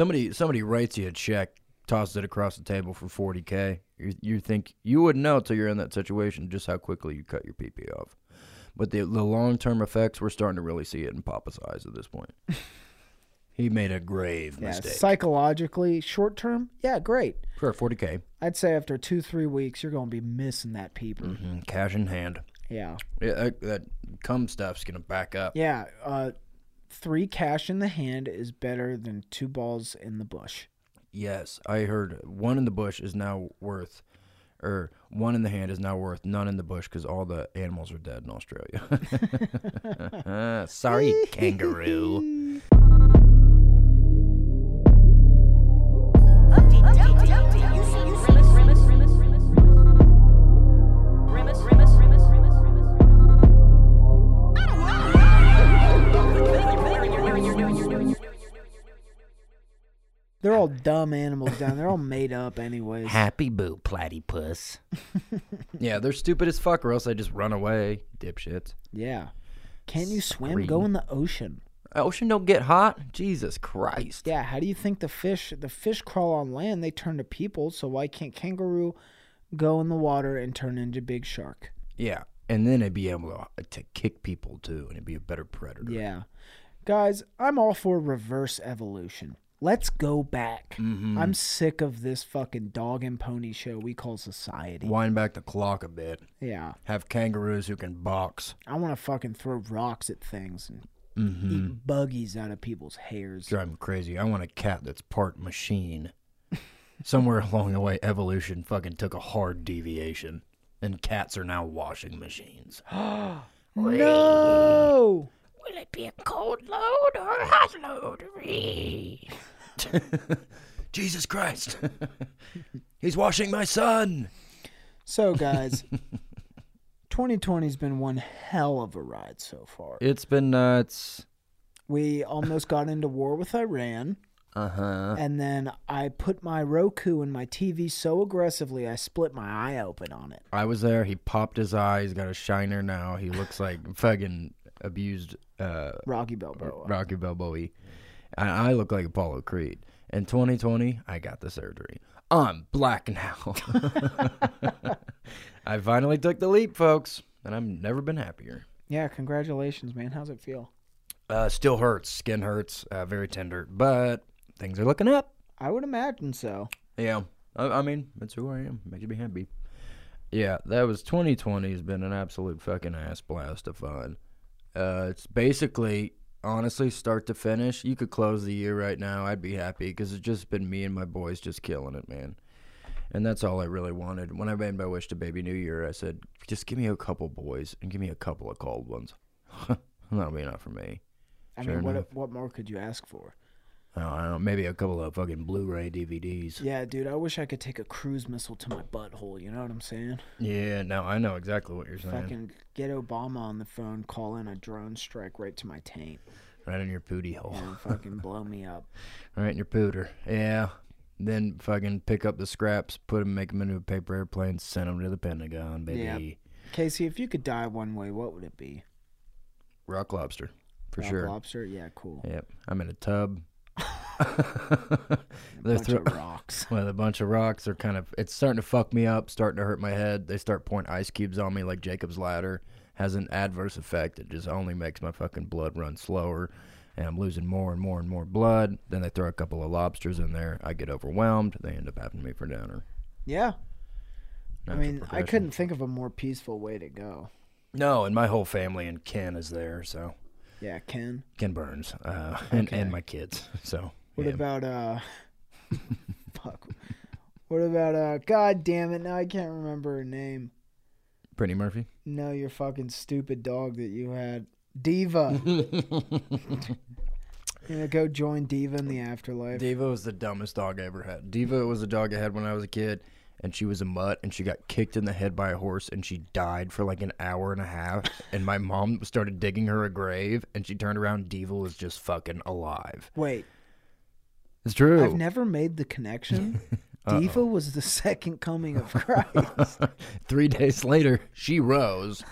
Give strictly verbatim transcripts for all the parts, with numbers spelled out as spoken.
Somebody somebody writes you a check, tosses it across the table for forty K. You, you think you wouldn't know until you're in that situation just how quickly you cut your P P off. But the, the long-term effects, we're starting to really see it in Papa's eyes at this point. He made a grave yeah, mistake. Psychologically, short-term, yeah, great. For forty K. I'd say after two, three weeks, you're going to be missing that paper. Mm-hmm. Cash in hand. Yeah. yeah that, that cum stuff's going to back up. Yeah. Uh, three cash in the hand is better than two balls in the bush. Yes. I heard one in the bush is now worth... or one in the hand is now worth none in the bush because all the animals are dead in Australia. Sorry, kangaroo. They're all dumb animals down. They're all made up anyways. Happy boo, platypus. Yeah, they're stupid as fuck or else they just run away, dipshits. Yeah. Can you Scream. swim? Go in the ocean. Ocean don't get hot? Jesus Christ. Yeah, how do you think the fish, the fish crawl on land, they turn to people, so why can't kangaroo go in the water and turn into big shark? Yeah, and then it'd be able to, to kick people too, and it'd be a better predator. Yeah. Guys, I'm all for reverse evolution. Let's go back. Mm-hmm. I'm sick of this fucking dog and pony show we call society. Wind back the clock a bit. Yeah. Have kangaroos who can box. I want to fucking throw rocks at things and mm-hmm. eat buggies out of people's hairs. Drive them crazy. I want a cat that's part machine. Somewhere along the way, evolution fucking took a hard deviation, and cats are now washing machines. No! Will it be a cold load or a hot load? Jesus Christ. He's washing my son. So, guys, twenty twenty's been one hell of a ride so far. It's been nuts. We almost got into war with Iran. Uh-huh. And then I put my Roku in my T V so aggressively I split my eye open on it. I was there. He popped his eye. He's got a shiner now. He looks like fucking... abused uh, Rocky Balboa. Rocky Balboa. And I look like Apollo Creed. In twenty twenty, I got the surgery. I'm black now. I finally took the leap, folks, and I've never been happier. Yeah, congratulations, man. How's it feel? Uh, still hurts. Skin hurts. Uh, very tender. But things are looking up. I would imagine so. Yeah. I, I mean, that's who I am. Makes me happy. Yeah, that was twenty twenty has been an absolute fucking ass blast of fun. Uh, it's basically, honestly, start to finish. You could close the year right now. I'd be happy because it's just been me and my boys just killing it, man. And that's all I really wanted. When I made my wish to Baby New Year, I said, just give me a couple boys and give me a couple of cold ones. That'll be enough for me. I sure mean, enough. what what more could you ask for? Oh, I don't know. Maybe a couple of fucking Blu-ray D V Ds. Yeah, dude, I wish I could take a cruise missile to my butthole. You know what I'm saying? Yeah, no, I know exactly what you're saying. Fucking get Obama on the phone, call in a drone strike right to my taint. Right in your pooty hole. Yeah, fucking blow me up. Right in your pooter. Yeah. Then fucking pick up the scraps, put them, make them into a paper airplane, send them to the Pentagon, baby. Yeah. Casey, if you could die one way, what would it be? Rock lobster, for Rock sure. Rock lobster? Yeah, cool. Yep. I'm in a tub. a bunch thro- of rocks. Well, a bunch of rocks are kind of, it's starting to fuck me up, starting to hurt my head. They start pouring ice cubes on me like Jacob's Ladder. Has an adverse effect. It just only makes my fucking blood run slower, and I'm losing more and more and more blood. Then they throw a couple of lobsters in there. I get overwhelmed. They end up having me for dinner. Yeah. Not I mean, I couldn't think of a more peaceful way to go. No, and my whole family and Ken is there, so. Yeah, Ken. Ken Burns. Uh, okay. and, and my kids, so. What yeah. about, uh, fuck. What about, uh, god damn it, now I can't remember her name. Brittany Murphy? No, your fucking stupid dog that you had. Diva. You know, go join Diva in the afterlife. Diva was the dumbest dog I ever had. Diva was a dog I had when I was a kid, and she was a mutt, and she got kicked in the head by a horse, and she died for like an hour and a half, and my mom started digging her a grave, and she turned around, Diva was just fucking alive. Wait. It's true. I've never made the connection. Uh-oh. Diva was the second coming of Christ. Three days later, she rose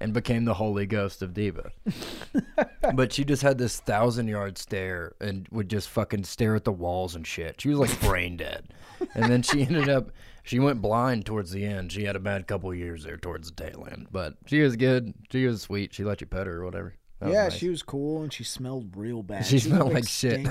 and became the Holy Ghost of Diva. But she just had this thousand-yard stare and would just fucking stare at the walls and shit. She was like brain dead. And then she ended up, she went blind towards the end. She had a bad couple years there towards the tail end. But she was good. She was sweet. She let you pet her or whatever. That yeah, nice. She was cool, and she smelled real bad. She, she smelled like, like shit.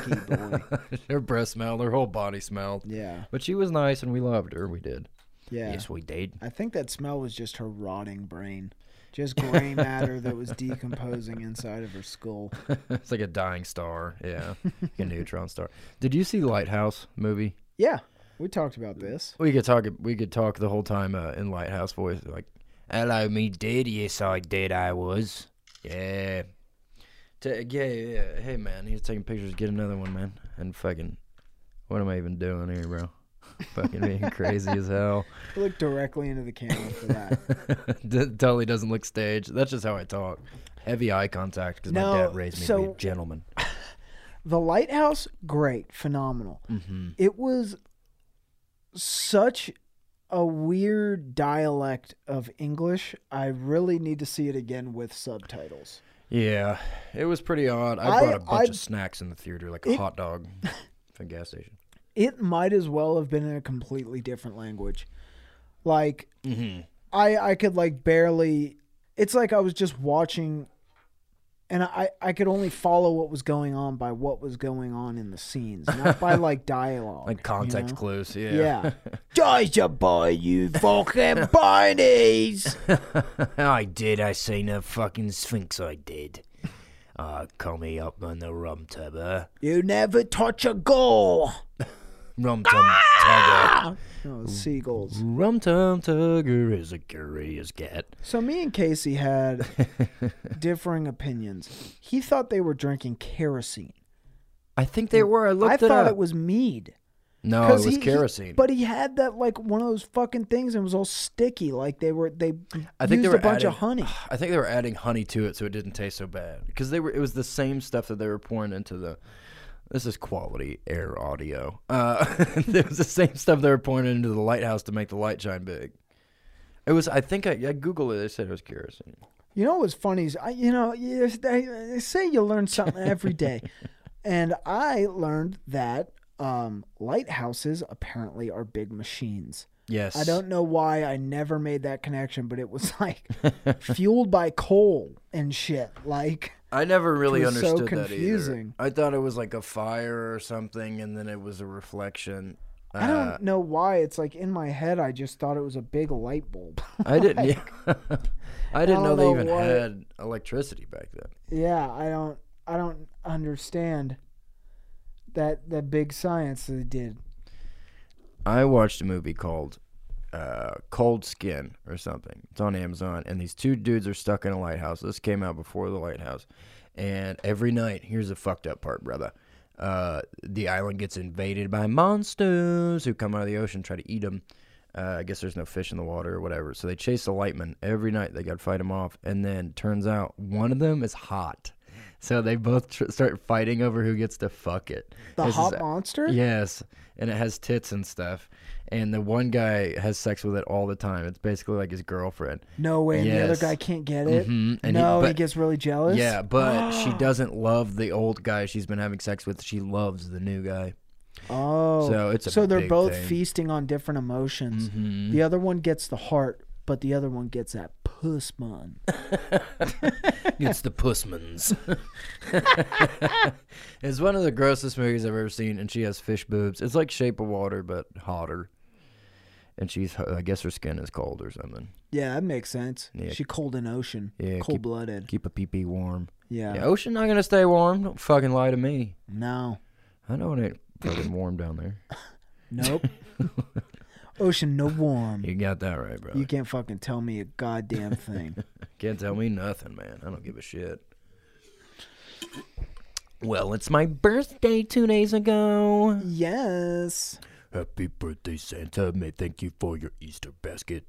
Her breath smelled, her whole body smelled. Yeah. But she was nice, and we loved her. We did. Yeah. Yes, we did. I think that smell was just her rotting brain. Just gray matter that was decomposing inside of her skull. It's like a dying star. Yeah. Like a neutron star. Did you see Lighthouse movie? Yeah. We talked about this. We could talk We could talk the whole time uh, in Lighthouse voice. Like, hello, me did. Yes, I did. I was. Yeah. Yeah, yeah. Hey, man, he's taking pictures. Get another one, man. And fucking, what am I even doing here, bro? Fucking being crazy as hell. Look directly into the camera for that. D totally doesn't look staged. That's just how I talk. Heavy eye contact because my dad raised me so, to be a gentleman. The Lighthouse, great, phenomenal. Mm-hmm. It was such a weird dialect of English. I really need to see it again with subtitles. Yeah, it was pretty odd. I brought I, a bunch I, of snacks in the theater, like a it, hot dog from a gas station. It might as well have been in a completely different language. Like, mm-hmm. I I could, like, barely... It's like I was just watching, and I, I could only follow what was going on by what was going on in the scenes, not by, like, dialogue. Like context you know? clues, yeah. Yeah. Geisha boy, you fucking binies! I did, I seen a fucking sphinx, I did. Uh, call me up on the rum tubber. You never touch a goal! Rum tum tugger. Oh, seagulls. Rum tum tugger is a curious cat. So me and Casey had differing opinions. He thought they were drinking kerosene. I think they were. I looked it up. I thought it was mead. No, it was he, kerosene. He, but he had that like one of those fucking things, and it was all sticky. Like they were they. I think used they were a bunch adding, of honey. I think they were adding honey to it, so it didn't taste so bad because they were. It was the same stuff that they were pouring into the. This is quality air audio. Uh, it was the same stuff they were pouring into the lighthouse to make the light shine big. It was, I think I, I Googled it. They said it was kerosene. You know what's funny is, I, you know, they say you learn something every day. And I learned that um, lighthouses apparently are big machines. Yes. I don't know why I never made that connection, but it was like fueled by coal and shit. Like... I never really understood so confusing. that either. I thought it was like a fire or something, and then it was a reflection. Uh, I don't know why. It's like in my head, I just thought it was a big light bulb. I didn't. Yeah. I didn't I know they even what, had electricity back then. Yeah, I don't. I don't understand that that big science that they did. I watched a movie called Uh, Cold Skin or something. It's on Amazon, and these two dudes are stuck in a lighthouse. This came out before the lighthouse, and every night, here's the fucked up part, brother. Uh, the island gets invaded by monsters who come out of the ocean, try to eat them. Uh, I guess there's no fish in the water or whatever, so they chase the lightmen every night. They got to fight them off, and then turns out one of them is hot. So they both tr start fighting over who gets to fuck it. The this hot is, monster? Yes, and it has tits and stuff. And the one guy has sex with it all the time. It's basically like his girlfriend. No way, and yes. the other guy can't get it? Mm-hmm. and no, he, but, he gets really jealous? Yeah, but she doesn't love the old guy she's been having sex with. She loves the new guy. Oh, so, it's a so they're both thing. feasting on different emotions. Mm-hmm. The other one gets the heart, but the other one gets that Pussman. It's the Pussmans. It's one of the grossest movies I've ever seen, and she has fish boobs. It's like Shape of Water, but hotter. And she's, I guess her skin is cold or something. Yeah, that makes sense. Yeah. She cold in ocean. Yeah, cold-blooded. Keep, keep a pee-pee warm. Yeah. Yeah, ocean not going to stay warm. Don't fucking lie to me. No. I know it ain't fucking warm down there. Nope. Ocean, no warm. You got that right, bro. You can't fucking tell me a goddamn thing. Can't tell me nothing, man. I don't give a shit. Well, it's my birthday two days ago. Yes. Happy birthday, Santa. May thank you for your Easter basket.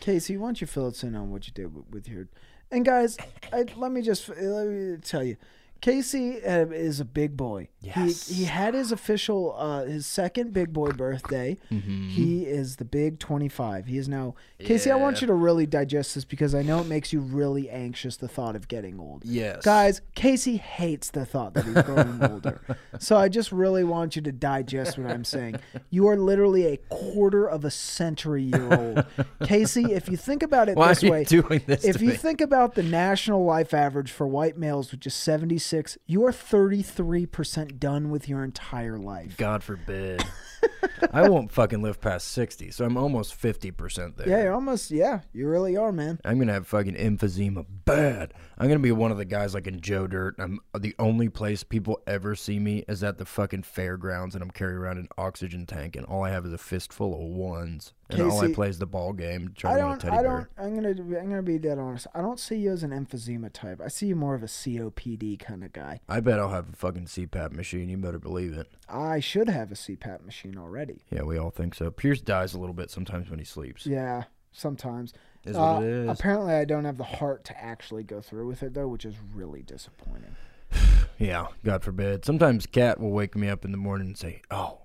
Casey, why don't you fill us in on what you did with your... And guys, I, let me just let me tell you. Casey uh, is a big boy. Yes. He, he had his official, uh, his second big boy birthday. Mm-hmm. He is the big twenty-five. He is now, Casey, yeah. I want you to really digest this because I know it makes you really anxious, the thought of getting old. Yes. Guys, Casey hates the thought that he's growing older. So I just really want you to digest what I'm saying. You are literally a quarter of a century year old. Casey, if you think about it Why this are you way, doing this if to you me? think about the national life average for white males, which is seventy-six, you are thirty-three percent done with your entire life. God forbid. I won't fucking live past sixty, so I'm almost fifty percent there. Yeah, you're almost, yeah, you really are, man. I'm going to have fucking emphysema bad. I'm going to be one of the guys like in Joe Dirt. I'm the only place people ever see me is at the fucking fairgrounds, and I'm carrying around an oxygen tank, and all I have is a fistful of ones, and Casey, all I play is the ball game. Trying I don't, to win a teddy I bear. don't, I'm going to I'm gonna be dead honest. I don't see you as an emphysema type. I see you more of a C O P D kind of guy. I bet I'll have a fucking C PAP machine. You better believe it. I should have a C PAP machine already. Yeah, we all think so. Pierce dies a little bit sometimes when he sleeps. Yeah, sometimes. Is uh, what it is. Apparently, I don't have the heart to actually go through with it, though, which is really disappointing. Yeah, God forbid. Sometimes Kat will wake me up in the morning and say, oh,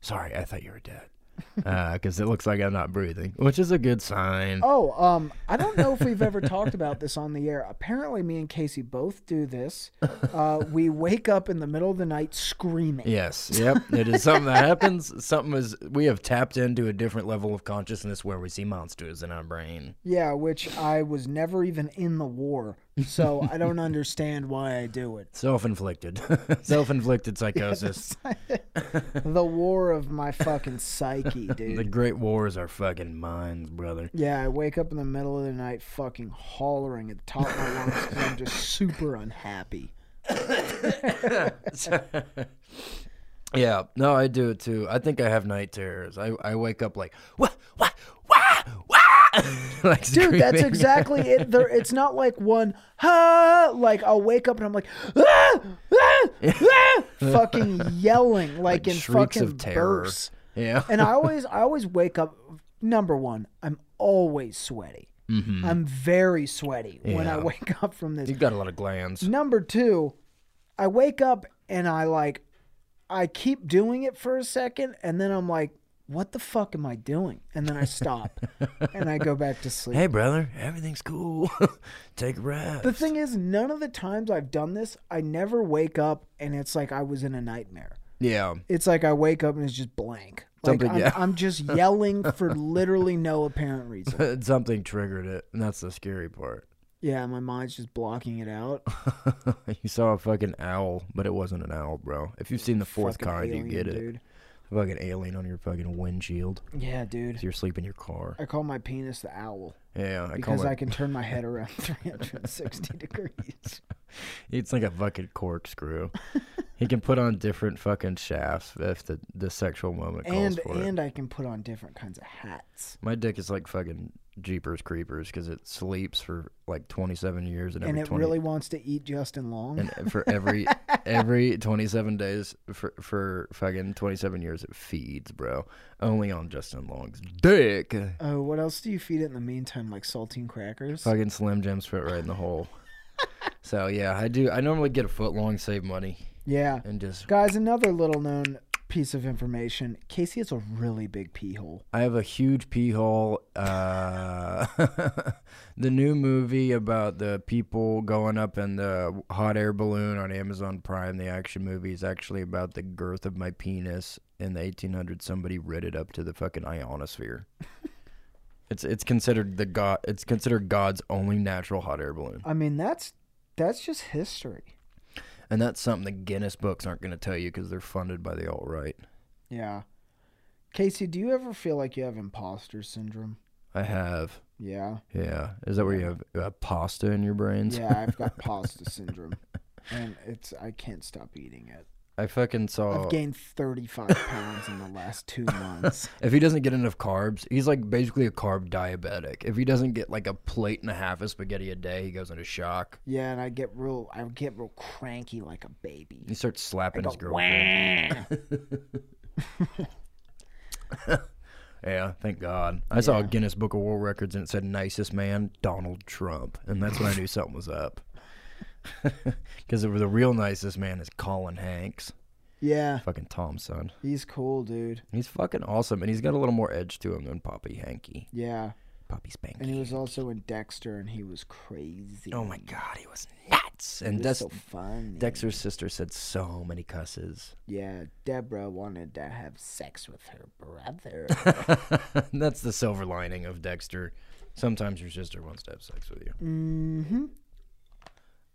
sorry, I thought you were dead. Because uh, it looks like I'm not breathing, which is a good sign. Oh, um, I don't know if we've ever talked about this on the air. Apparently, me and Casey both do this. Uh, we wake up in the middle of the night screaming. Yes, yep. It is something that happens. Something is we have tapped into a different level of consciousness where we see monsters in our brain. Yeah, which I was never even in the war. So I don't understand why I do it. Self-inflicted. Self-inflicted psychosis. The war of my fucking psyche, dude. The great wars are fucking minds, brother. Yeah, I wake up in the middle of the night fucking hollering at the top of my lungs because I'm just super unhappy. Yeah, no, I do it too. I think I have night terrors. I, I wake up like, what, what, what, what? Like dude, that's exactly it. There, it's not like one, ha, like I'll wake up and I'm like, ah, ah, ah, fucking yelling, like, like in fucking bursts. Yeah. And I always, I always wake up. Number one, I'm always sweaty. Mm-hmm. I'm very sweaty yeah. when I wake up from this. You've got a lot of glands. Number two, I wake up and I like, I keep doing it for a second, and then I'm like, what the fuck am I doing? And then I stop and I go back to sleep. Hey, brother, everything's cool. Take a rest. The thing is, none of the times I've done this, I never wake up and it's like I was in a nightmare. Yeah. It's like I wake up and it's just blank. Like something, I'm, yeah. I'm just yelling for literally no apparent reason. Something triggered it, and that's the scary part. Yeah, my mind's just blocking it out. You saw a fucking owl, but it wasn't an owl, bro. If you've seen The Fourth fucking Kind, alien, you get it. Dude. Fucking alien on your fucking windshield. Yeah, dude. So you're sleeping in your car. I call my penis the owl. Yeah, I because call it... I can turn my head around three hundred sixty degrees. It's like a fucking corkscrew. He can put on different fucking shafts if the, the sexual moment calls and, for and it. And I can put on different kinds of hats. My dick is like fucking Jeepers Creepers because it sleeps for like twenty-seven years and, and every it twenty... really wants to eat Justin Long. And for every every twenty-seven days for for fucking twenty-seven years it feeds, bro. Only on Justin Long's dick. Oh, what else do you feed it in the meantime? Like saltine crackers? Fucking Slim Jims fit right in the hole. So yeah, I do. I normally get a foot long, save money. Yeah, and just guys, another little known piece of information. Casey has a really big pee hole. I have a huge pee hole. Uh, the new movie about the people going up in the hot air balloon on Amazon Prime, the action movie, is actually about the girth of my penis. In the eighteen hundreds, somebody read it up to the fucking ionosphere. It's it's considered the god. It's considered God's only natural hot air balloon. I mean, that's that's just history. And that's something the Guinness books aren't going to tell you because they're funded by the alt-right. Yeah. Casey, do you ever feel like you have imposter syndrome? I have. Yeah? Yeah. Is that where you have uh, pasta in your brains? Yeah, I've got pasta syndrome. And it's I can't stop eating it. I fucking saw... I've gained thirty-five pounds in the last two months. If he doesn't get enough carbs, he's like basically a carb diabetic. If he doesn't get like a plate and a half of spaghetti a day, he goes into shock. Yeah, and I get real I get real cranky like a baby. He starts slapping his girlfriend. Yeah, thank God. I yeah. saw a Guinness Book of World Records and it said nicest man, Donald Trump. And that's when I knew something was up. Because the real nicest man is Colin Hanks. Yeah. Fucking Tom's son. He's cool, dude. He's fucking awesome. And he's got a little more edge to him than Poppy Hanky. Yeah. Poppy Spanky. And he was also in Dexter, and he was crazy. Oh, my God. He was nuts. And was that's so funny. Dexter's sister said so many cusses. Yeah. Deborah wanted to have sex with her brother. That's the silver lining of Dexter. Sometimes your sister wants to have sex with you. Mm-hmm.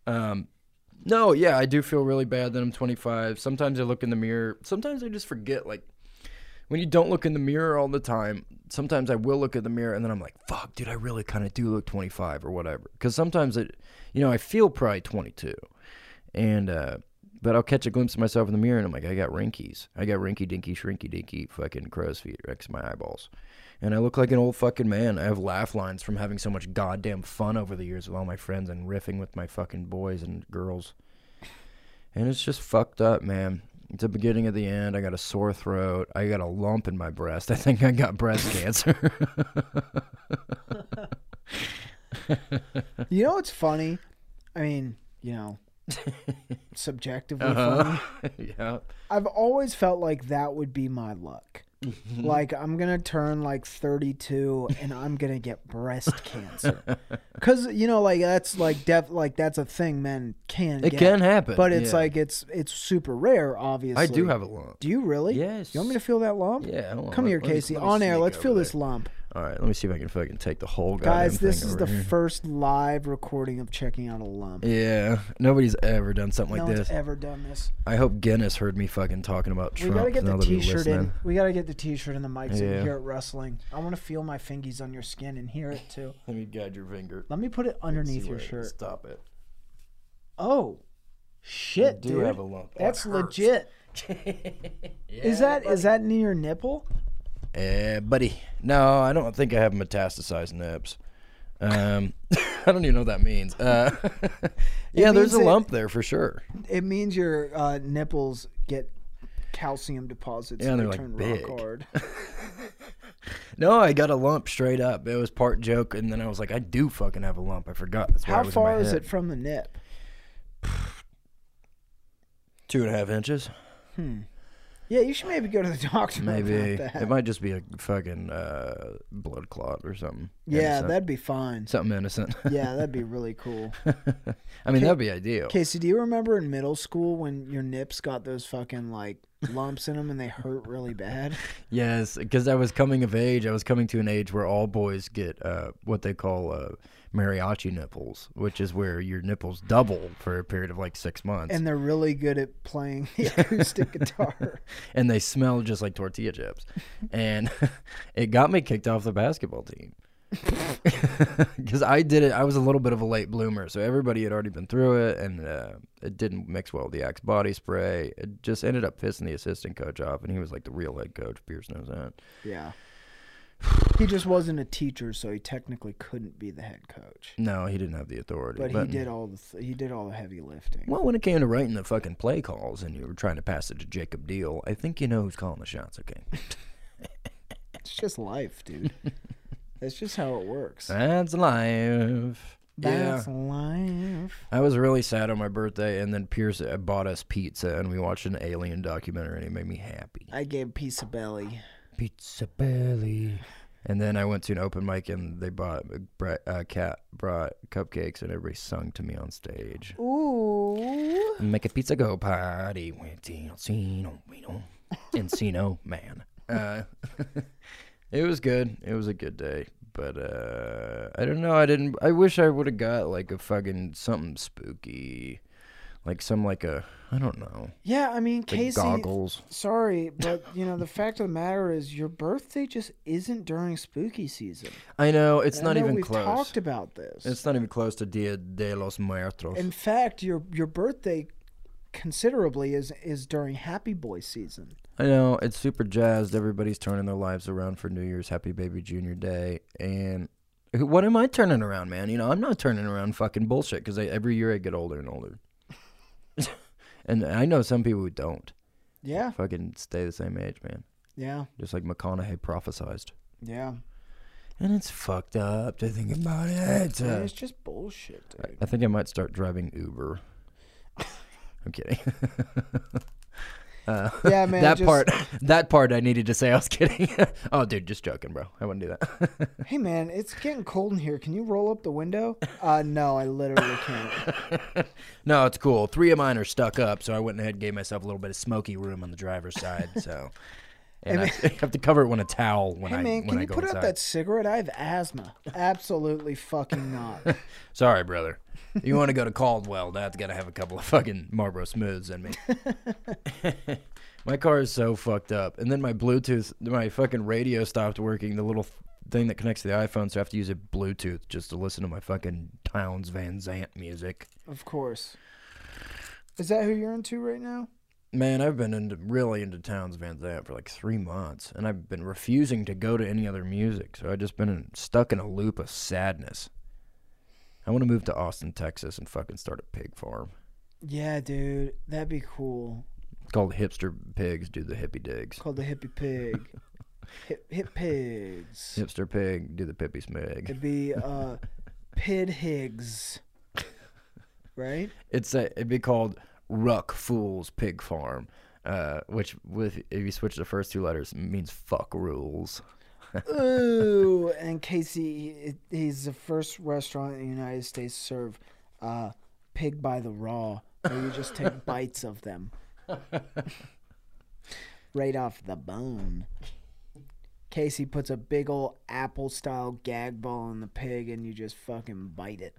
Um... No, yeah, I do feel really bad that I'm twenty-five. Sometimes I look in the mirror. Sometimes I just forget, like, when you don't look in the mirror all the time, sometimes I will look at the mirror, and then I'm like, fuck, dude, I really kind of do look twenty-five or whatever. Because sometimes, it, you know, I feel probably twenty-two. And, uh, but I'll catch a glimpse of myself in the mirror, and I'm like, I got rinkies. I got rinky-dinky, shrinky-dinky fucking crow's feet next to my eyeballs. And I look like an old fucking man. I have laugh lines from having so much goddamn fun over the years with all my friends and riffing with my fucking boys and girls. And it's just fucked up, man. It's the beginning of the end. I got a sore throat. I got a lump in my breast. I think I got breast cancer. You know what's funny? I mean, you know, subjectively uh-huh. funny. Yeah. I've always felt like that would be my luck. Like, I'm going to turn, like, thirty-two, and I'm going to get breast cancer. Because, you know, like, that's, like, def- like that's a thing men can it get. It can happen. But it's, yeah. like, it's it's super rare, obviously. I do have a lump. Do you really? Yes. You want me to feel that lump? Yeah. I don't Come here, Casey. Let me, let me On air, let's feel there. This lump. All right, let me see if I can fucking take the whole goddamn Guys, this thing is over the here. First live recording of checking out a lump. Yeah, nobody's ever done something no like this. No one's ever done this. I hope Guinness heard me fucking talking about Trump. We gotta get the T-shirt in. We gotta get the T-shirt and the mics yeah. in here at wrestling. I want to feel my fingies on your skin and hear it too. Let me guide your finger. Let me put it underneath your shirt. It. Stop it. Oh, shit, dude! I do have a lump. That's that legit. yeah, is that buddy. Is that near your nipple? Yeah, buddy. No, I don't think I have metastasized nips. Um, I don't even know what that means. Uh, yeah, means there's a it, lump there for sure. It means your uh, nipples get calcium deposits. Yeah, and they're they turn like big. Rock hard. No, I got a lump straight up. It was part joke, and then I was like, I do fucking have a lump. I forgot. That's How I was far is it from the nip? Two and a half inches. Hmm. Yeah, you should maybe go to the doctor. Maybe. About that. It might just be a fucking uh, blood clot or something. Yeah, innocent. That'd be fine. Something innocent. Yeah, that'd be really cool. I mean, K- that'd be ideal. Casey, do you remember in middle school when your nips got those fucking, like, lumps in them and they hurt really bad? Yes, because I was coming of age. I was coming to an age where all boys get uh, what they call uh, mariachi nipples, which is where your nipples double for a period of like six months. And they're really good at playing the acoustic guitar. And they smell just like tortilla chips. And it got me kicked off the basketball team. Because I did it. I was a little bit of a late bloomer, so everybody had already been through it, and uh, it didn't mix well with the Axe body spray. It just ended up pissing the assistant coach off, and he was like the real head coach. Pierce knows that. Yeah. He just wasn't a teacher, so he technically couldn't be the head coach. No, he didn't have the authority. But, but he did all the th- he did all the heavy lifting. Well, when it came to writing the fucking play calls, and you were trying to pass it to Jacob Deal, I think you know who's calling the shots. Okay. It's just life, dude. That's just how it works. That's life. That's yeah. life. I was really sad on my birthday, and then Pierce bought us pizza, and we watched an alien documentary, and it made me happy. I gave Pizza Belly. Pizza Belly. And then I went to an open mic, and they bought uh, cat brought cupcakes, and everybody sung to me on stage. Ooh. Make a pizza go party with Encino, Encino man. Uh It was good. It was a good day. But, uh, I don't know. I didn't, I wish I would have got like a fucking something spooky. Like some, like a, I don't know. Yeah. I mean, like Casey, goggles. Sorry, but you know, the fact of the matter is your birthday just isn't during spooky season. I know. It's and not know even we've close. We've talked about this. It's not even close to Dia de los Muertos. In fact, your, your birthday considerably is, is during Happy Boy season. I know, it's super jazzed. Everybody's turning their lives around for New Year's. Happy Baby Junior Day. And what am I turning around, man? You know, I'm not turning around fucking bullshit because every year I get older and older. And I know some people who don't. Yeah. Fucking stay the same age, man. Yeah. Just like McConaughey prophesized. Yeah. And it's fucked up to think about it. Uh, it's just bullshit, dude. I think I might start driving Uber. I'm kidding. uh, yeah, man. That just... part, that part, I needed to say. I was kidding. Oh, dude, just joking, bro. I wouldn't do that. Hey, man, it's getting cold in here. Can you roll up the window? Uh, no, I literally can't. No, it's cool. Three of mine are stuck up, so I went ahead and gave myself a little bit of smoky room on the driver's side. So. And hey, I have to cover it with a towel when hey, I man, when can I you go put inside. Out that cigarette? I have asthma. Absolutely fucking not. Sorry, brother. You want to go to Caldwell? That's got to have a couple of fucking Marlboro Smooths in me. My car is so fucked up. And then my Bluetooth, my fucking radio stopped working. The little thing that connects to the iPhone, so I have to use a Bluetooth just to listen to my fucking Townes Van Zandt music. Of course. Is that who you're into right now? Man, I've been into, really into Townes Van Zandt for like three months, and I've been refusing to go to any other music, so I've just been in, stuck in a loop of sadness. I want to move to Austin, Texas, and fucking start a pig farm. Yeah, dude, that'd be cool. It's called Hipster Pigs, do the hippie digs. Called the hippie pig. hip, hip pigs. Hipster pig, do the pippy smig. It'd be uh, Pid Higgs, right? It's a, it'd be called... Ruck Fools Pig Farm, uh, which with if you switch the first two letters means fuck rules. Ooh, and Casey, he's the first restaurant in the United States to serve uh, pig by the raw, where you just take bites of them right off the bone. Casey puts a big old apple-style gag ball in the pig, and you just fucking bite it.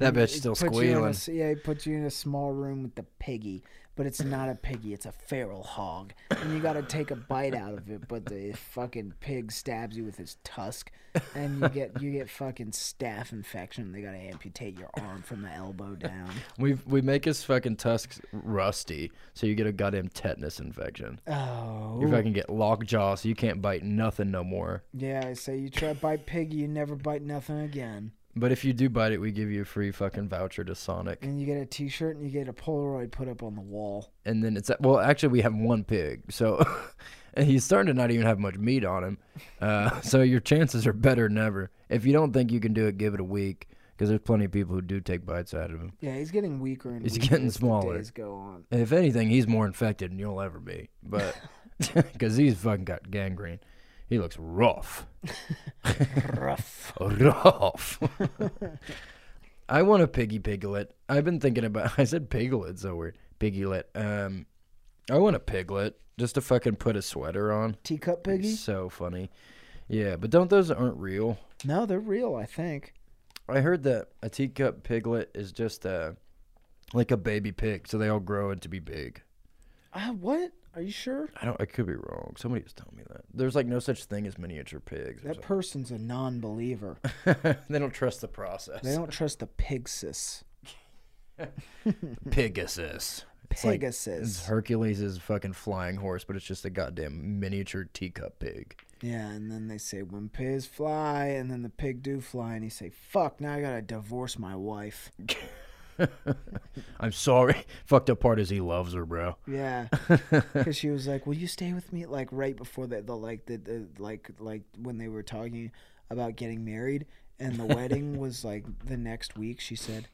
That bitch still squealing. A, yeah, he puts you in a small room with the piggy, but it's not a piggy. It's a feral hog, and you got to take a bite out of it, but the fucking pig stabs you with his tusk, and you get you get fucking staph infection. They got to amputate your arm from the elbow down. We we make his fucking tusks rusty, so you get a goddamn tetanus infection. Oh. You fucking get lockjaw, so you can't bite nothing no more. Yeah, I say you try to bite piggy, you never bite nothing again. But if you do bite it, we give you a free fucking voucher to Sonic. And you get a T-shirt and you get a Polaroid put up on the wall. And then it's... Well, actually, we have one pig. So and he's starting to not even have much meat on him. Uh, so your chances are better than ever. If you don't think you can do it, give it a week. Because there's plenty of people who do take bites out of him. Yeah, he's getting weaker and he's weaker getting smaller. As the days go on. And if anything, he's more infected than you'll ever be. But... Because he's fucking got gangrene. He looks rough. rough. rough. I want a piggy piglet. I've been thinking about... I said piglet, so weird. Piglet. Um, I want a piglet just to fucking put a sweater on. Teacup piggy? It's so funny. Yeah, but don't those aren't real? No, they're real, I think. I heard that a teacup piglet is just uh, like a baby pig, so they all grow into be big. Uh, what? Are you sure? I don't. I could be wrong. Somebody was telling me that. There's like no such thing as miniature pigs. That person's a non-believer. They don't trust the process. They don't trust the Pigsis. Pigasus. Pigasus. Like Hercules is fucking flying horse, but it's just a goddamn miniature teacup pig. Yeah, and then they say, when pigs fly, and then the pig do fly, and he say, fuck, now I gotta divorce my wife. I'm sorry. Fucked up part is he loves her, bro. Yeah, because she was like, "Will you stay with me?" Like right before that, the like the, the like like when they were talking about getting married, and the wedding was like the next week. She said,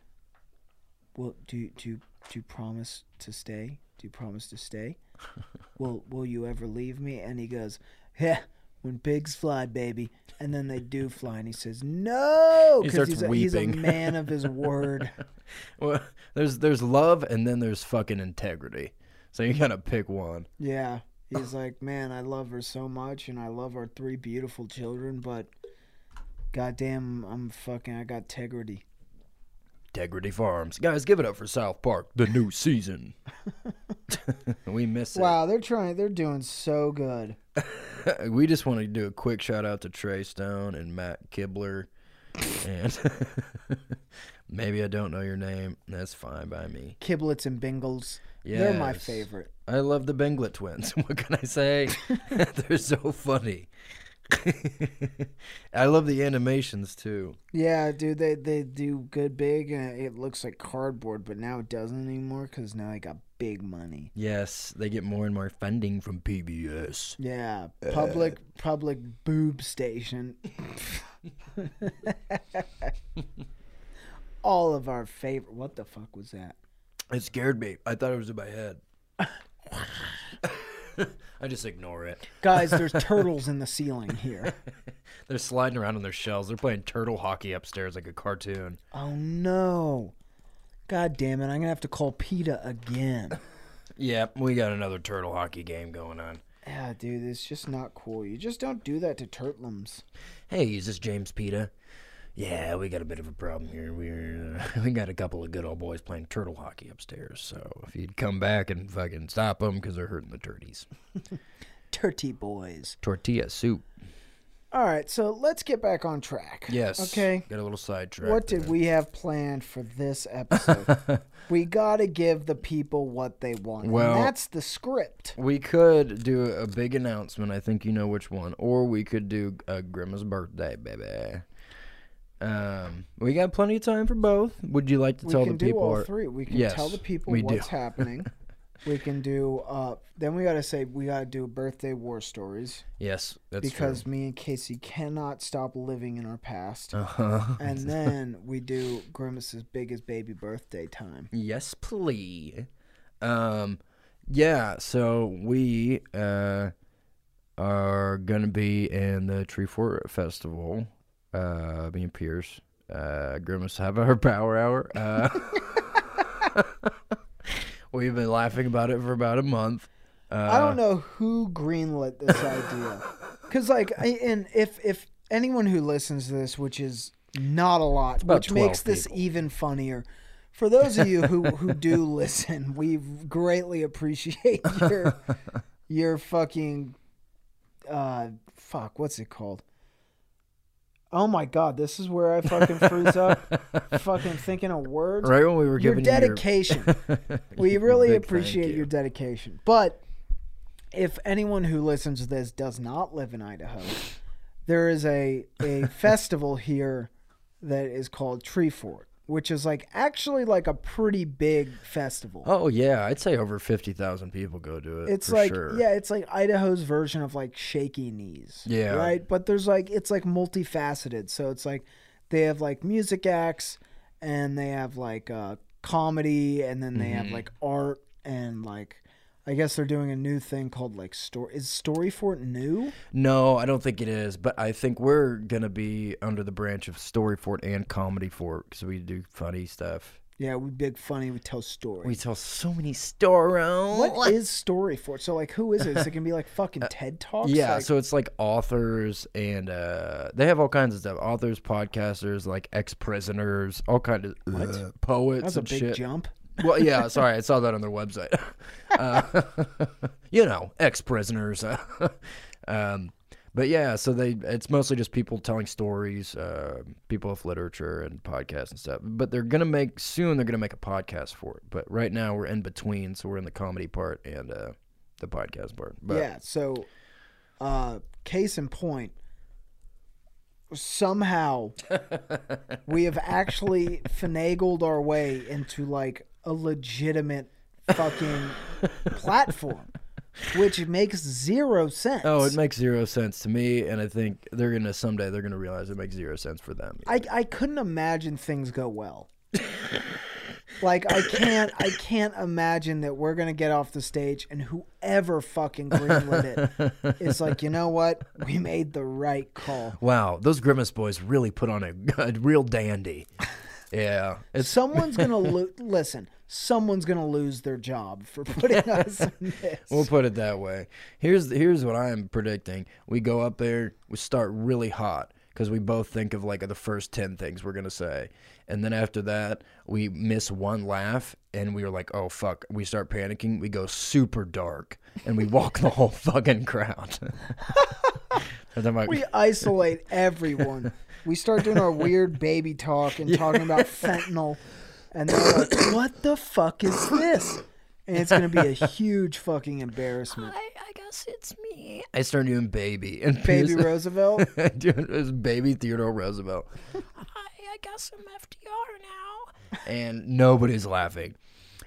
"Well, do do do you promise to stay? Do you promise to stay? Will will you ever leave me?" And he goes, "Yeah. When pigs fly, baby." And then they do fly, and he says, no, because he he's, he's a man of his word. Well, there's there's love, and then there's fucking integrity. So you gotta pick one. Yeah. He's like, man, I love her so much, and I love our three beautiful children, but goddamn, I'm fucking, I got tegrity. Integrity Farms. Guys, give it up for South Park, the new season. We miss it. Wow, they're trying, they're doing so good. We just want to do a quick shout out to Trey Stone and Matt Kibler. And maybe I don't know your name. That's fine by me. Kiblets and Bengals. Yes. They're my favorite. I love the Benglet twins. What can I say? They're so funny. I love the animations too. Yeah, dude, they they do good big, and it looks like cardboard, but now it doesn't anymore because now they got big money. Yes, they get more and more funding from P B S. Yeah, public uh. public boob station. All of our favorite. What the fuck was that? It scared me. I thought it was in my head. I just ignore it. Guys, there's turtles in the ceiling here. They're sliding around on their shells. They're playing turtle hockey upstairs like a cartoon. Oh, no. God damn it. I'm going to have to call PETA again. Yep, yeah, we got another turtle hockey game going on. Yeah, dude, it's just not cool. You just don't do that to turtlums. Hey, is this James PETA? Yeah, we got a bit of a problem here. We're uh, we got a couple of good old boys playing turtle hockey upstairs. So if you'd come back and fucking stop them, because they're hurting the turties. Turty boys. Tortilla soup. All right, so let's get back on track. Yes. Okay. Got a little sidetrack. What did we have planned for this episode? We gotta give the people what they want. Well, and that's the script. We could do a big announcement. I think you know which one. Or we could do a Grimace's birthday, baby. Um, we got plenty of time for both. Would you like to we tell the people? We can do all three. We can yes, tell the people what's do. happening. We can do. Uh, then we gotta say we gotta do birthday war stories. Yes, that's because true. Me and Casey cannot stop living in our past. Uh-huh. And then we do Grimace's biggest baby birthday time. Yes, please. Um, yeah. So we uh are gonna be in the Treefort Festival. Uh, me and Pierce, uh, Grimace have our power hour. Uh, we've been laughing about it for about a month. Uh, I don't know who greenlit this idea, because like, I, and if if anyone who listens to this, which is not a lot, which makes this even funnier. For those of you who who do listen, we greatly appreciate your your fucking uh fuck. What's it called? Oh, my God, this is where I fucking freeze up, fucking thinking of words. Right when we were giving your dedication. Your... we really appreciate you. your dedication. But if anyone who listens to this does not live in Idaho, there is a, a festival here that is called Treefort, which is like actually like a pretty big festival. Oh, yeah. I'd say over fifty thousand people go to it. It's for like, sure. yeah, it's like Idaho's version of like Shaky Knees. Yeah. Right. But there's like, it's like multifaceted. So it's like they have like music acts and they have like uh, comedy and then they mm-hmm. have like art and like, I guess they're doing a new thing called like story. Is StoryFort new? No, I don't think it is. But I think we're gonna be under the branch of StoryFort and ComedyFort because we do funny stuff. Yeah, we big funny. We tell stories. We tell so many stories. What is StoryFort? So like, who is it? Is it gonna be like fucking uh, TED Talks? Yeah. Like... so it's like authors and uh, they have all kinds of stuff. Authors, podcasters, like ex prisoners, all kinds of what? Uh, poets. That's a and big shit. jump. Well, yeah, sorry, I saw that on their website. Uh, you know, ex-prisoners. um, but yeah, so they it's mostly just people telling stories, uh, people with literature and podcasts and stuff. But they're going to make, soon they're going to make a podcast for it. But right now we're in between, so we're in the comedy part and uh, the podcast part. But, yeah, so uh, case in point. Somehow we have actually finagled our way into like a legitimate fucking platform, which makes zero sense. Oh, it makes zero sense to me, and I think they're gonna someday they're gonna realize it makes zero sense for them. I, I couldn't imagine things go well. Like I can't I can't imagine that we're gonna get off the stage and whoever fucking greenlit it is like, you know what? We made the right call. Wow, those Grimace boys really put on a, a real dandy. Yeah. It's... Someone's gonna lo- listen, someone's gonna lose their job for putting us in this. We'll put it that way. Here's here's what I'm predicting. We go up there, we start really hot. Because we both think of, like, the first ten things we're going to say. And then after that, we miss one laugh, and we were like, oh, fuck. We start panicking. We go super dark, and we walk the whole fucking crowd. Like, we isolate everyone. We start doing our weird baby talk and yeah. talking about fentanyl. And they're like, what the fuck is this? And it's going to be a huge fucking embarrassment. I, I guess it's me. I started doing Baby. and Baby Pierce, Roosevelt? Dude, it was Baby Theodore Roosevelt. I, I guess I'm F D R now. And nobody's laughing.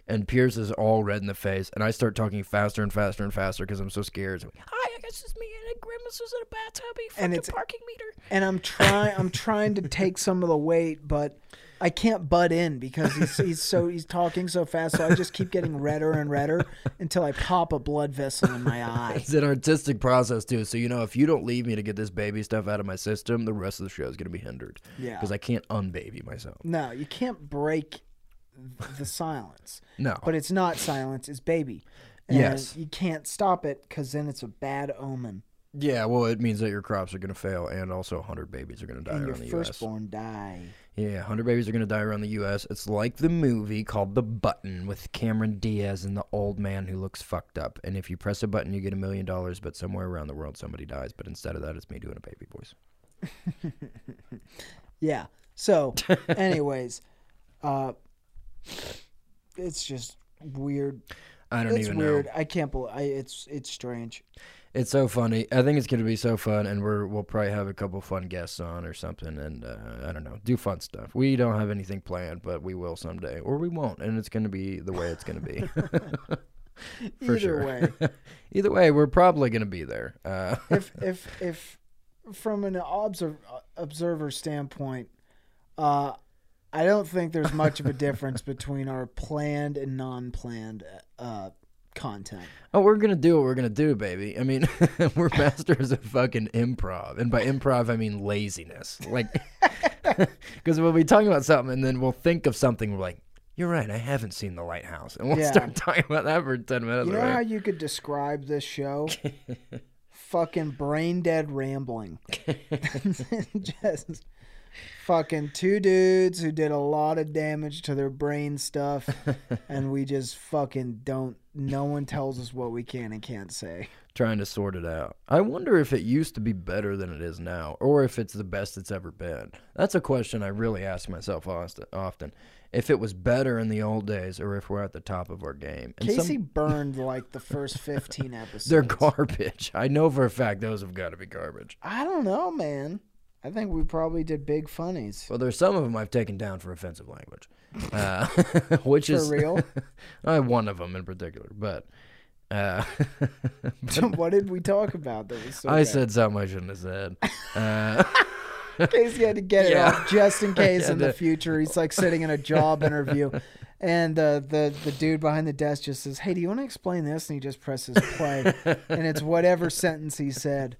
and Pierce is all red in the face, and I start talking faster and faster and faster because I'm so scared. So, hi, I guess it's me, and Grimace was in a bathtub, he fucked a parking meter. And I'm trying, I'm trying to take some of the weight, but I can't butt in because he's he's so he's talking so fast. So I just keep getting redder and redder until I pop a blood vessel in my eye. It's an artistic process too. So you know, if you don't leave me to get this baby stuff out of my system, the rest of the show is going to be hindered. Yeah, because I can't unbaby myself. No, you can't break the silence. No, but it's not silence; it's baby. And yes, you can't stop it because then it's a bad omen. Yeah, well, it means that your crops are going to fail, and also one hundred babies are going to die around the U S. And your firstborn die. Yeah, one hundred babies are going to die around the U S. It's like the movie called The Button with Cameron Diaz and the old man who looks fucked up. And if you press a button, you get a million dollars, but somewhere around the world, somebody dies. But instead of that, it's me doing a baby voice. Yeah, so anyways, uh, it's just weird. I don't it's even weird. know. It's weird. I can't believe I, it's It's strange. It's so funny. I think it's going to be so fun, and we're, we'll probably have a couple fun guests on or something, and uh, I don't know, do fun stuff. We don't have anything planned, but we will someday, or we won't, and it's going to be the way it's going to be. For Either sure. way. Either way, we're probably going to be there. Uh, if, if, if from an observer, observer standpoint, uh, I don't think there's much of a difference between our planned and non-planned uh content. Oh, we're gonna do what we're gonna do, baby. I mean, we're masters of fucking improv, and by improv I mean laziness. Like, because we'll be talking about something, and then we'll think of something. We're like, "You're right, I haven't seen The Lighthouse," and we'll yeah. start talking about that for ten minutes. You know right? how you could describe this show? Fucking brain dead rambling. Just fucking two dudes who did a lot of damage to their brain stuff, and we just fucking don't. No one tells us what we can and can't say. Trying to sort it out. I wonder if it used to be better than it is now, or if it's the best it's ever been. That's a question I really ask myself often. If it was better in the old days, or if we're at the top of our game. And Casey some... burned like the first fifteen episodes. They're garbage. I know for a fact those have got to be garbage. I don't know, man. I think we probably did big funnies. Well, there's some of them I've taken down for offensive language, uh, which for is real. I one of them in particular, but, uh, but what did we talk about? That was so I bad? said something I shouldn't have said. Uh, Casey had to get yeah. it off just in case in the future. He's like sitting in a job interview, and uh, the the dude behind the desk just says, "Hey, do you want to explain this?" And he just presses play, and it's whatever sentence he said.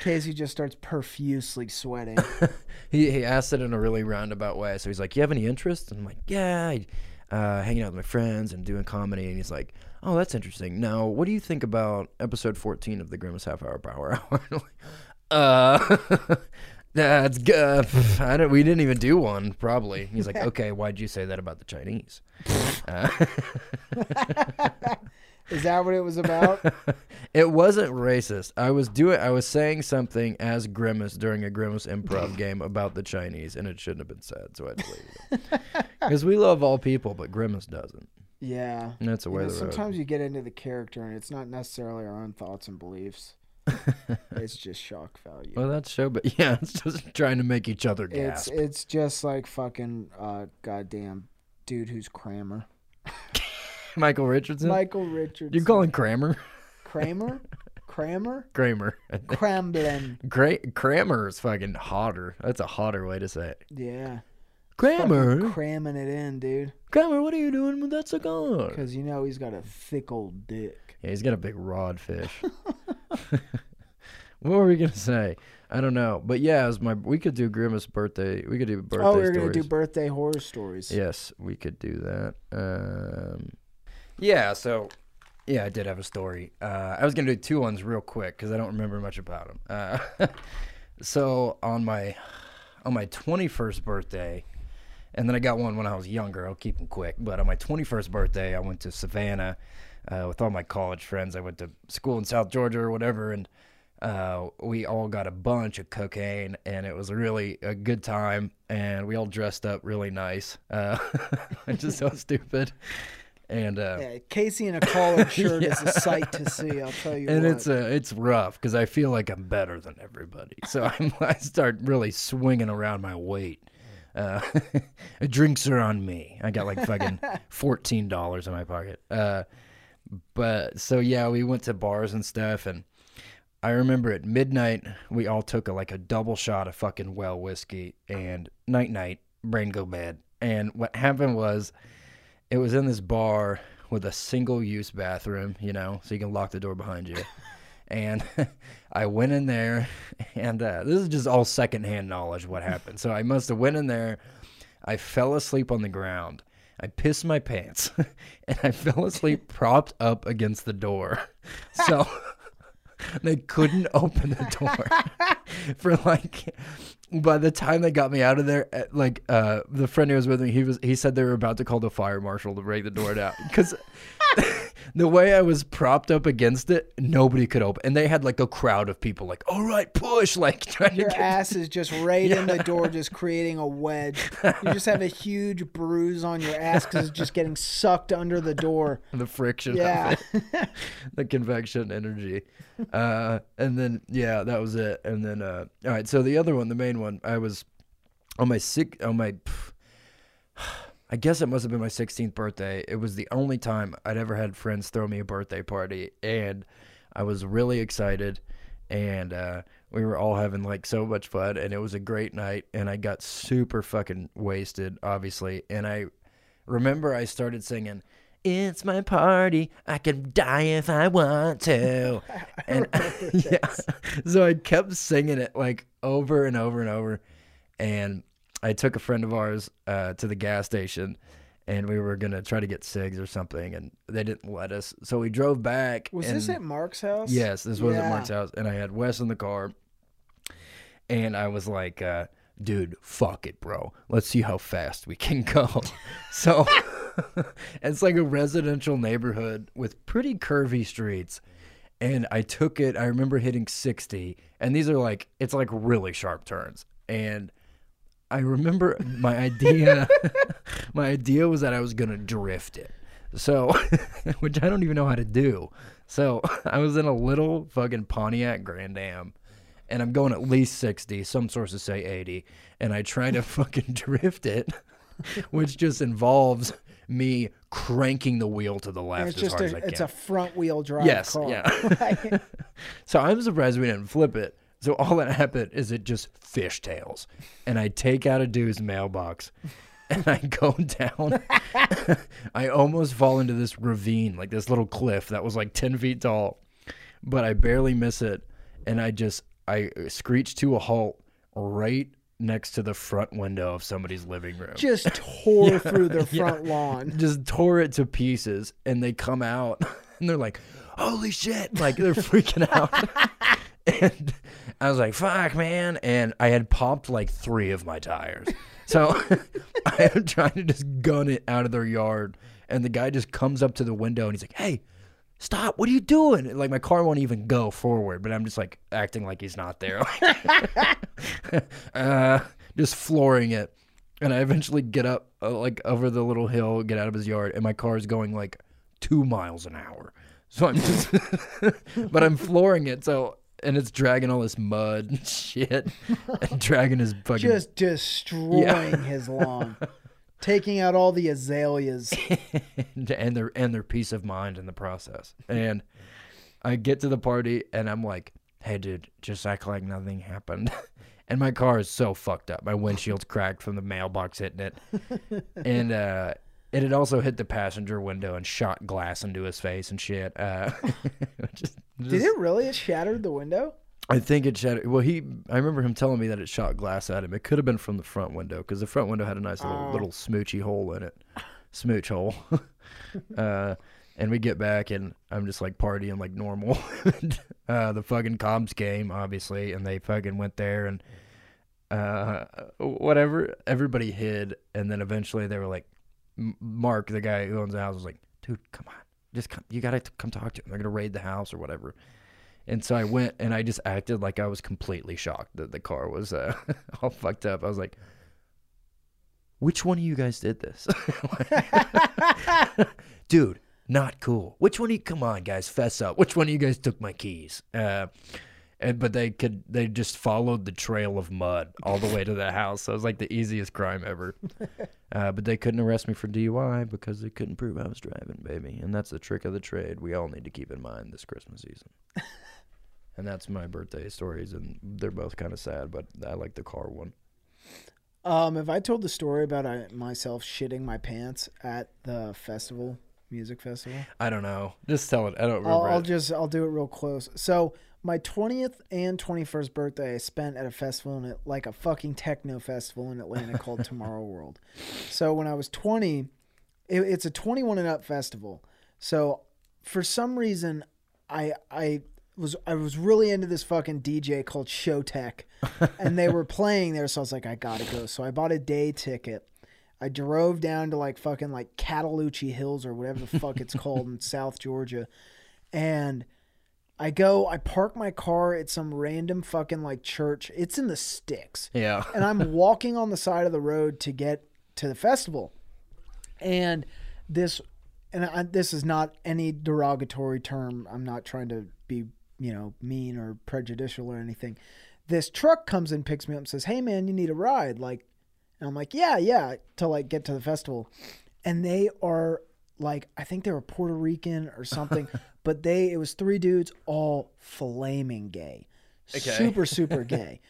Casey just starts profusely sweating. he, he asked it in a really roundabout way. So he's like, "You have any interest?" And I'm like, "Yeah, uh, hanging out with my friends and doing comedy." And he's like, "Oh, that's interesting. Now, what do you think about episode fourteen of the Grimace Half Hour Power Hour?" I'm like, uh, that's good. I don't, we didn't even do one, probably. He's like, "Okay, why'd you say that about the Chinese?" uh, Is that what it was about? It wasn't racist. I was doing I was saying something as Grimace during a Grimace improv game about the Chinese, and it shouldn't have been said, so I deleted it. Because we love all people, but Grimace doesn't. Yeah. And that's the way you know, the Sometimes road. you get into the character, and it's not necessarily our own thoughts and beliefs. It's just shock value. Well, that's show, but yeah, it's just trying to make each other gasp. It's, it's just like fucking uh, goddamn dude who's Kramer. Michael Richardson? Michael Richardson. You call him Kramer? Kramer? Kramer? Kramer. Kremlin. Great. Kramer is fucking hotter. That's a hotter way to say it. Yeah. Kramer. Fucking cramming it in, dude. Kramer, what are you doing with that cigar? Because you know he's got a thick old dick. Yeah, he's got a big rod fish. What were we going to say? I don't know. But yeah, it was my, we could do Grimace birthday. We could do birthday stories. Oh, we were going to do birthday horror stories. Yes, we could do that. Um... Yeah, so, yeah, I did have a story. Uh, I was going to do two ones real quick because I don't remember much about them. Uh, so on my on my twenty-first birthday, and then I got one when I was younger. I'll keep them quick. But on my twenty-first birthday, I went to Savannah uh, with all my college friends. I went to school in South Georgia or whatever, and uh, we all got a bunch of cocaine, and it was really a good time, and we all dressed up really nice. Uh, I'm just so stupid. And uh, yeah, Casey in a collared shirt yeah. is a sight to see, I'll tell you. And what. it's uh, it's rough because I feel like I'm better than everybody, so I'm, I start really swinging around my weight. Uh, drinks are on me. I got like fucking fourteen dollars in my pocket. Uh, but so yeah, we went to bars and stuff, and I remember at midnight we all took a, like a double shot of fucking well whiskey, and night night, brain go bad. And what happened was, it was in this bar with a single use bathroom, you know, so you can lock the door behind you. And I went in there, and uh, this is just all secondhand knowledge what happened. So I must have went in there. I fell asleep on the ground. I pissed my pants, and I fell asleep propped up against the door. So they couldn't open the door for like... By the time they got me out of there, like uh, the friend who was with me, he was he said they were about to call the fire marshal to break the door down, because the way I was propped up against it, nobody could open, and they had like a crowd of people, like, all right, push, like trying your to get... ass is just right yeah. in the door, just creating a wedge. You just have a huge bruise on your ass because it's just getting sucked under the door. The friction, yeah, of it. The convection energy, uh, and then yeah, that was it. And then uh, all right, so the other one, the main one, I was on my sick on my I guess it must have been my sixteenth birthday. It was the only time I'd ever had friends throw me a birthday party, and I was really excited, and uh we were all having like so much fun, and it was a great night, and I got super fucking wasted, obviously, and I remember I started singing, "It's my party. I can die if I want to." And yeah, so I kept singing it like over and over and over. And I took a friend of ours uh, to the gas station, and we were going to try to get cigs or something, and they didn't let us. So we drove back. Was and, this at Mark's house? Yes, this was yeah. at Mark's house. And I had Wes in the car, and I was like, uh, dude, fuck it, bro. Let's see how fast we can go. So... It's like a residential neighborhood with pretty curvy streets, and I took it. I remember hitting sixty, and these are like, it's like really sharp turns, and I remember my idea my idea was that I was gonna drift it, so which I don't even know how to do. So I was in a little fucking Pontiac Grand Am, and I'm going at least sixty, some sources say eighty, and I try to fucking drift it, which just involves me cranking the wheel to the left as hard a, as I can. It's a front wheel drive yes, car. Yes, yeah. So I'm surprised we didn't flip it. So all that happened is it just fishtails. And I take out a dude's mailbox, and I go down. I almost fall into this ravine, like this little cliff that was like ten feet tall. But I barely miss it, and I just, I screech to a halt right next to the front window of somebody's living room. Just tore yeah, through their front yeah. lawn. Just tore it to pieces, and they come out, and they're like, holy shit. Like, they're freaking out. And I was like, fuck, man. And I had popped like three of my tires. So I am trying to just gun it out of their yard, and the guy just comes up to the window, and he's like, hey, stop, what are you doing? And, like, my car won't even go forward, but I'm just, like, acting like he's not there. uh, just flooring it. And I eventually get up, uh, like, over the little hill, get out of his yard, and my car is going, like, two miles an hour. So I'm just – but I'm flooring it, so – and it's dragging all this mud and shit and dragging his fucking – just destroying yeah. his lawn. Taking out all the azaleas. and, and their and their peace of mind in the process. And I get to the party, and I'm like, hey, dude, just act like nothing happened. And my car is so fucked up. My windshield's cracked from the mailbox hitting it. And uh, it had also hit the passenger window and shot glass into his face and shit. Uh, just, just... Did it really? It shattered the window? I think it shattered. Well, he. I remember him telling me that it shot glass at him. It could have been from the front window, because the front window had a nice little, oh. little smoochy hole in it. Smooch hole. uh, and we get back, and I'm just, like, partying like normal. uh, the fucking comms came, obviously, and they fucking went there, and uh, whatever. Everybody hid, and then eventually they were like, Mark, the guy who owns the house, was like, dude, come on. Just come. You got to come talk to him. They're going to raid the house or whatever. And so I went, and I just acted like I was completely shocked that the car was uh, all fucked up. I was like, which one of you guys did this? Dude, not cool. Which one of you, come on, guys, fess up. Which one of you guys took my keys? Uh, and but they could they just followed the trail of mud all the way to the house. So it was like the easiest crime ever. Uh, but they couldn't arrest me for D U I because they couldn't prove I was driving, baby. And that's the trick of the trade we all need to keep in mind this Christmas season. And that's my birthday stories, and they're both kind of sad, but I like the car one. Um, have I told the story about I, myself shitting my pants at the festival, music festival? I don't know. Just tell it. I don't remember. I'll, I'll just, I'll do it real close. So my twentieth and twenty-first birthday, I spent at a festival in it, like a fucking techno festival in Atlanta called Tomorrow World. So when I was twenty, it, it's a twenty-one and up festival. So for some reason, I, I, was I was really into this fucking D J called Showtech, and they were playing there, so I was like, I gotta go. So I bought a day ticket. I drove down to like fucking like Cataloochee Hills or whatever the fuck it's called in South Georgia, and I go, I park my car at some random fucking like church. It's in the sticks. Yeah. And I'm walking on the side of the road to get to the festival, and this and I, this is not any derogatory term. I'm not trying to be, you know, mean or prejudicial or anything. This truck comes and picks me up and says, hey man, you need a ride? Like, and I'm like, yeah, yeah, to like get to the festival. And they are like, I think they were Puerto Rican or something, but they, it was three dudes, all flaming gay, okay. super, super gay.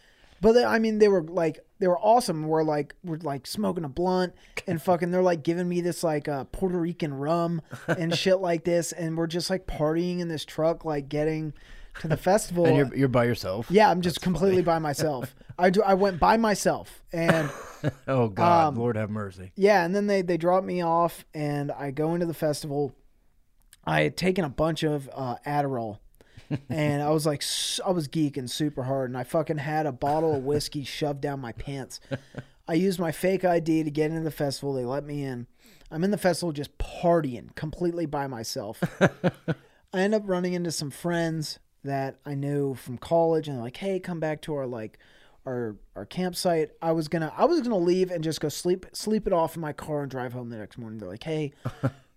But they, I mean, they were like, they were awesome. We're like, we're like smoking a blunt and fucking, they're like giving me this like uh, Puerto Rican rum and shit like this. And we're just like partying in this truck, like getting to the festival. And you're, you're by yourself. Yeah. I'm just That's completely funny. by myself. I do. I went by myself and oh God, um, Lord have mercy. Yeah. And then they, they dropped me off and I go into the festival. I had taken a bunch of uh, Adderall. And I was like, I was geeking super hard, and I fucking had a bottle of whiskey shoved down my pants. I used my fake I D to get into the festival. They let me in. I'm in the festival just partying completely by myself. I end up running into some friends that I knew from college, and they're like, hey, come back to our like our our campsite. I was gonna I was gonna leave and just go sleep sleep it off in my car and drive home the next morning. They're like, hey,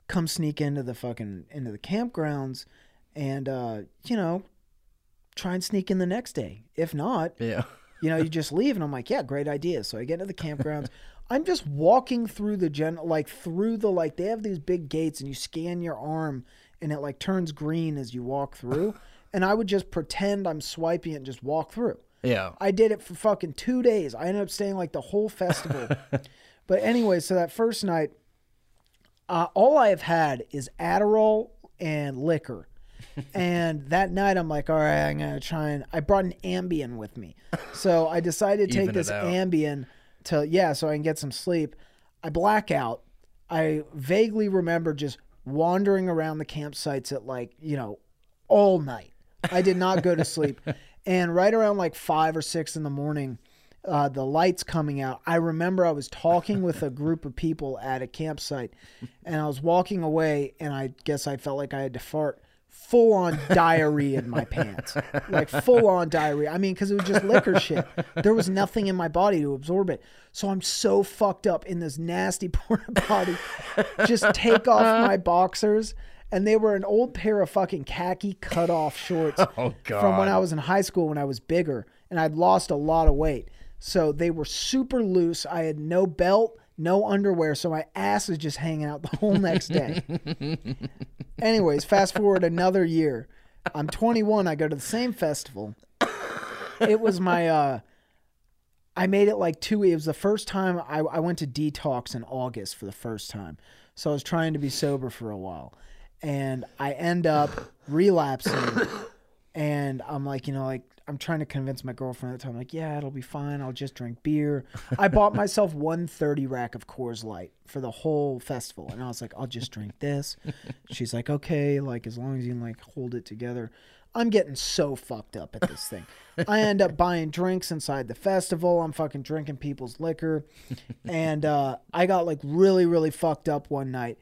come sneak into the fucking into the campgrounds. And, uh, you know, try and sneak in the next day. If not, yeah. you know, you just leave. And I'm like, yeah, great idea. So I get into the campgrounds. I'm just walking through the gen, like through the, like they have these big gates and you scan your arm and it like turns green as you walk through. And I would just pretend I'm swiping it and just walk through. Yeah. I did it for fucking two days. I ended up staying like the whole festival. But anyway, so that first night, uh, all I have had is Adderall and liquor. And that night I'm like, all right, I'm going to try and I brought an Ambien with me. So I decided to take this Ambien to, yeah, so I can get some sleep. I black out. I vaguely remember just wandering around the campsites at like, you know, all night. I did not go to sleep. And right around like five or six in the morning, uh, the lights coming out. I remember I was talking with a group of people at a campsite and I was walking away and I guess I felt like I had to fart. Full on diarrhea in my pants, like full on diarrhea. I mean, because it was just liquor shit. There was nothing in my body to absorb it. So I'm so fucked up in this nasty porta potty. Just take off my boxers. And they were an old pair of fucking khaki cutoff shorts oh, God. from when I was in high school when I was bigger. And I'd lost a lot of weight. So they were super loose. I had no belt. No underwear, so my ass is just hanging out the whole next day. Anyways, fast forward another year. I'm twenty-one. I go to the same festival. It was my, uh, I made it like two weeks. It was the first time I, I went to detox in August for the first time. So I was trying to be sober for a while. And I end up relapsing. And I'm like, you know, like, I'm trying to convince my girlfriend at the time, like, yeah, it'll be fine. I'll just drink beer. I bought myself one thirty rack of Coors Light for the whole festival. And I was like, I'll just drink this. She's like, okay, like, as long as you can, like, hold it together. I'm getting so fucked up at this thing. I end up buying drinks inside the festival. I'm fucking drinking people's liquor. And uh, I got, like, really, really fucked up one night.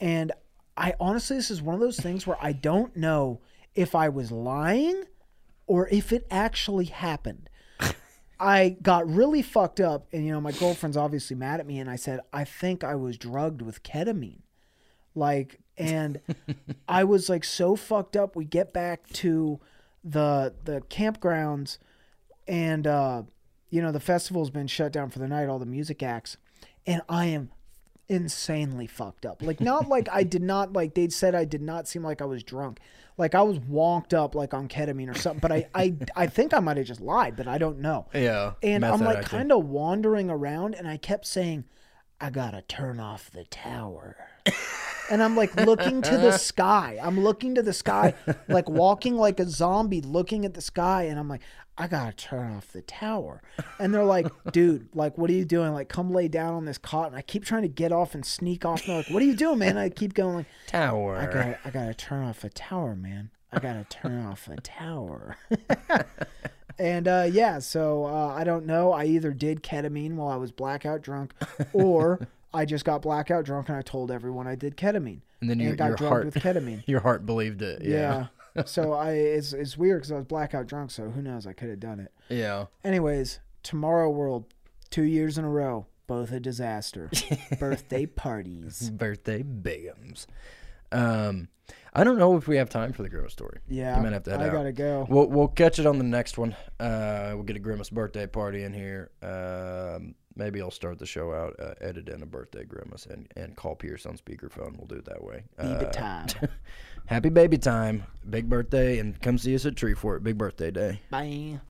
And I honestly, this is one of those things where I don't know if I was lying or if it actually happened. I got really fucked up, and, you know, my girlfriend's obviously mad at me, and I said, I think I was drugged with ketamine. Like, and I was, like, so fucked up. We get back to the the campgrounds and uh, you know, the festival's been shut down for the night, all the music acts, and I am insanely fucked up. Like, not like I did not, like they said, I did not seem like I was drunk. Like I was wonked up like on ketamine or something, but I, I, I think I might have just lied, but I don't know. Yeah. And I'm like kind of wandering around, and I kept saying, I gotta turn off the tower. And I'm like looking to the sky. I'm looking to the sky, like walking like a zombie, looking at the sky. And I'm like, I gotta turn off the tower. And they're like, dude, like, what are you doing? Like, come lay down on this cot. And I keep trying to get off and sneak off. And they're like, what are you doing, man? And I keep going, like, tower. I gotta, I gotta turn off a tower, man. I gotta turn off a tower. And uh, yeah, so uh, I don't know. I either did ketamine while I was blackout drunk, or I just got blackout drunk and I told everyone I did ketamine. And then you and got your drugged heart, with ketamine. Your heart believed it. Yeah. yeah. So I it's, it's weird because I was blackout drunk, so who knows? I could have done it. Yeah. Anyways, Tomorrow World, two years in a row, both a disaster. Birthday parties. Birthday bigums. Um, I don't know if we have time for the Grimace story. Yeah. I might have to head I out. gotta go. We'll, we'll catch it on the next one. Uh, we'll get a Grimace birthday party in here. Um, maybe I'll start the show out, uh, edit in a birthday Grimace, and, and call Pierce on speakerphone. We'll do it that way. Baby uh, time. Happy baby time. Big birthday, and come see us at Treefort. Big birthday day. Bye.